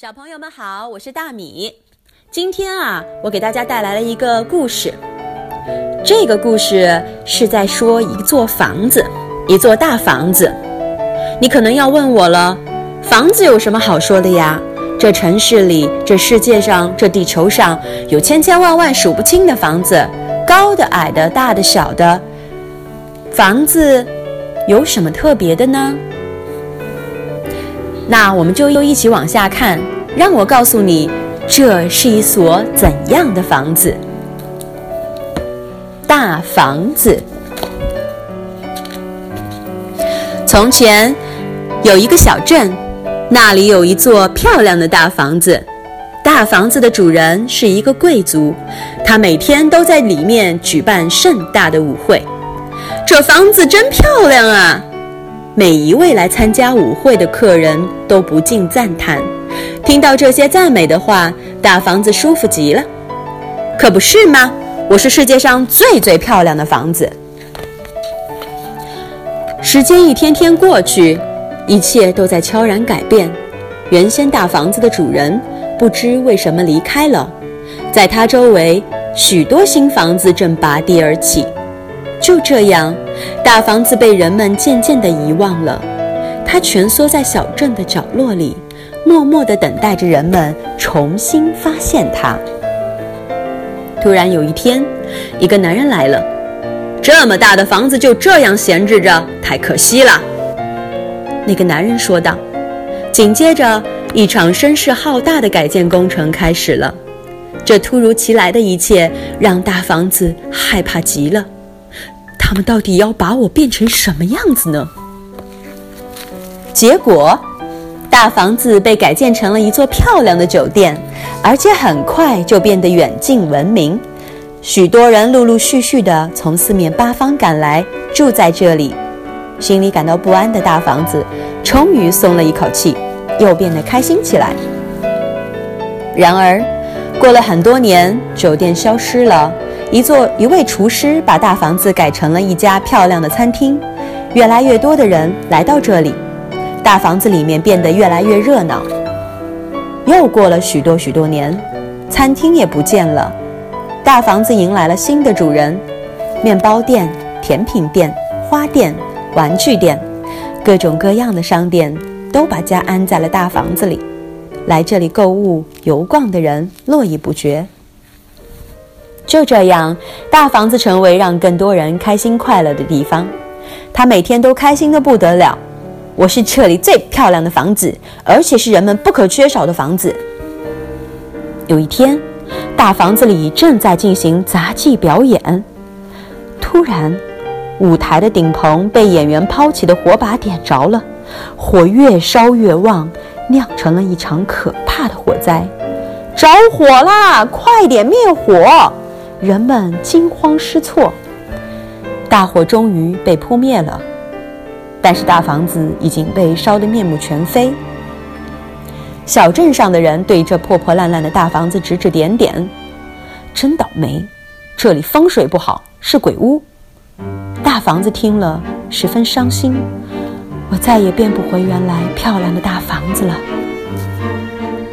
小朋友们好，我是大米。今天我给大家带来了一个故事。这个故事是在说一座房子，一座大房子。你可能要问我了，房子有什么好说的呀？这城市里，这世界上，这地球上有千千万万数不清的房子，高的、矮的、大的、小的。房子有什么特别的呢？那我们就一起往下看，让我告诉你，这是一所怎样的房子？大房子。从前有一个小镇，那里有一座漂亮的大房子。大房子的主人是一个贵族，他每天都在里面举办盛大的舞会。这房子真漂亮啊！每一位来参加舞会的客人都不禁赞叹。听到这些赞美的话，大房子舒服极了。可不是吗？我是世界上最漂亮的房子。时间一天天过去，一切都在悄然改变。原先大房子的主人不知为什么离开了，在他周围许多新房子正拔地而起。就这样，大房子被人们渐渐地遗忘了，它蜷缩在小镇的角落里，默默地等待着人们重新发现它。突然有一天，一个男人来了。这么大的房子就这样闲置着，太可惜了，那个男人说道。紧接着，一场声势浩大的改建工程开始了。这突如其来的一切让大房子害怕极了。他们到底要把我变成什么样子呢？结果，大房子被改建成了一座漂亮的酒店，而且很快就变得远近闻名。许多人陆陆续续地从四面八方赶来，住在这里。心里感到不安的大房子，终于松了一口气，又变得开心起来。然而，过了很多年，酒店消失了。一位厨师把大房子改成了一家漂亮的餐厅，越来越多的人来到这里，大房子里面变得越来越热闹。又过了许多年，餐厅也不见了，大房子迎来了新的主人，面包店、甜品店、花店、玩具店，各种各样的商店都把家安在了大房子里，来这里购物、游逛的人络绎不绝。就这样，大房子成为让更多人开心快乐的地方。他每天都开心得不得了。我是这里最漂亮的房子，而且是人们不可缺少的房子。有一天，大房子里正在进行杂技表演。突然，舞台的顶棚被演员抛起的火把点着了，火越烧越旺，酿成了一场可怕的火灾。着火啦！快点灭火！人们惊慌失措，大火终于被扑灭了，但是大房子已经被烧得面目全非。小镇上的人对这破破烂烂的大房子指指点点，真倒霉，这里风水不好，是鬼屋。大房子听了十分伤心，我再也变不回原来漂亮的大房子了。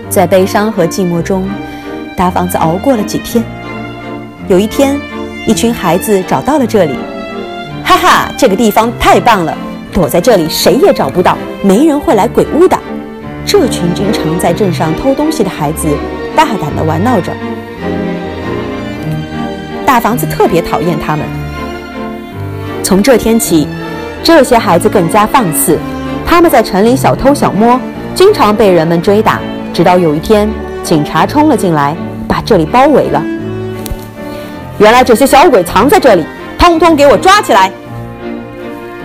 在悲伤和寂寞中，大房子熬过了几天。有一天，一群孩子找到了这里。哈哈，这个地方太棒了，躲在这里谁也找不到，没人会来鬼屋的。这群经常在镇上偷东西的孩子大胆地玩闹着，大房子特别讨厌他们。从这天起，这些孩子更加放肆，他们在城里小偷小摸，经常被人们追打，直到有一天，警察冲了进来，把这里包围了。原来这些小鬼藏在这里，通通给我抓起来！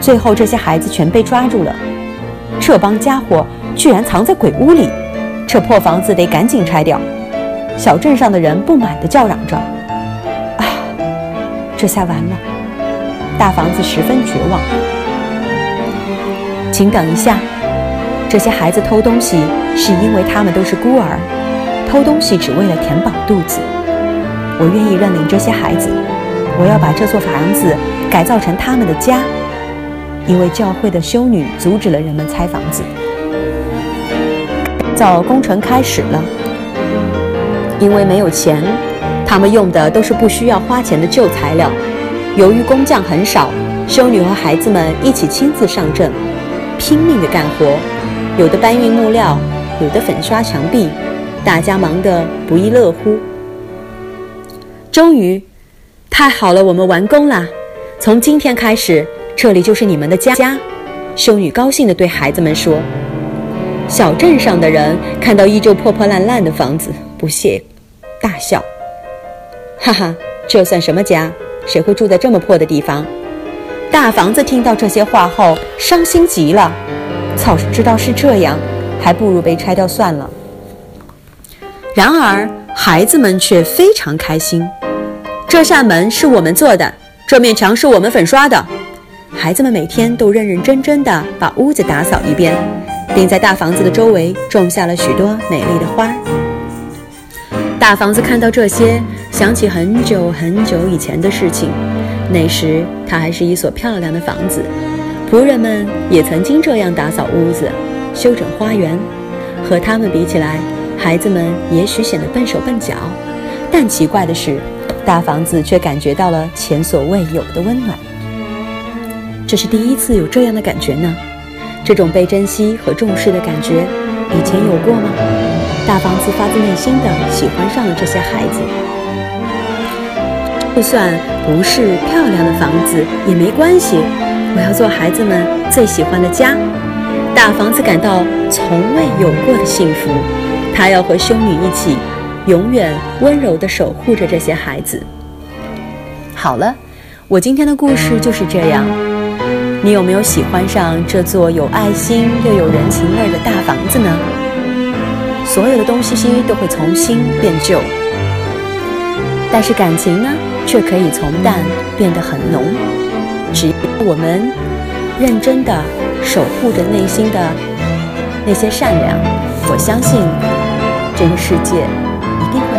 最后这些孩子全被抓住了。这帮家伙居然藏在鬼屋里，这破房子得赶紧拆掉！小镇上的人不满地叫嚷着。啊，这下完了！大房子十分绝望。请等一下，这些孩子偷东西是因为他们都是孤儿，偷东西只为了填饱肚子。我愿意认领这些孩子，我要把这座房子改造成他们的家。一位教会的修女阻止了人们拆房子。造工程开始了。因为没有钱，他们用的都是不需要花钱的旧材料。由于工匠很少，修女和孩子们一起亲自上阵，拼命地干活，有的搬运木料，有的粉刷墙壁，大家忙得不亦乐乎。终于，太好了，我们完工啦！从今天开始，这里就是你们的家。修女高兴地对孩子们说。小镇上的人看到依旧破破烂烂的房子，不屑大笑。哈哈，这算什么家？谁会住在这么破的地方？大房子听到这些话后伤心极了，早知道是这样，还不如被拆掉算了。然而孩子们却非常开心，这扇门是我们做的，这面墙是我们粉刷的。孩子们每天都认认真真地把屋子打扫一遍，并在大房子的周围种下了许多美丽的花。大房子看到这些，想起很久很久以前的事情，那时它还是一所漂亮的房子，仆人们也曾经这样打扫屋子，修整花园。和他们比起来，孩子们也许显得笨手笨脚，但奇怪的是，大房子却感觉到了前所未有的温暖。这是第一次有这样的感觉呢，这种被珍惜和重视的感觉以前有过吗？大房子发自内心的喜欢上了这些孩子。就算不是漂亮的房子也没关系，我要做孩子们最喜欢的家。大房子感到从未有过的幸福，他要和修女一起永远温柔地守护着这些孩子。好了，我今天的故事就是这样。你有没有喜欢上这座有爱心又有人情味的大房子呢？所有的东西都会从新变旧，但是感情呢，却可以从淡变得很浓。只要我们认真地守护着内心的那些善良，我相信这个世界一定会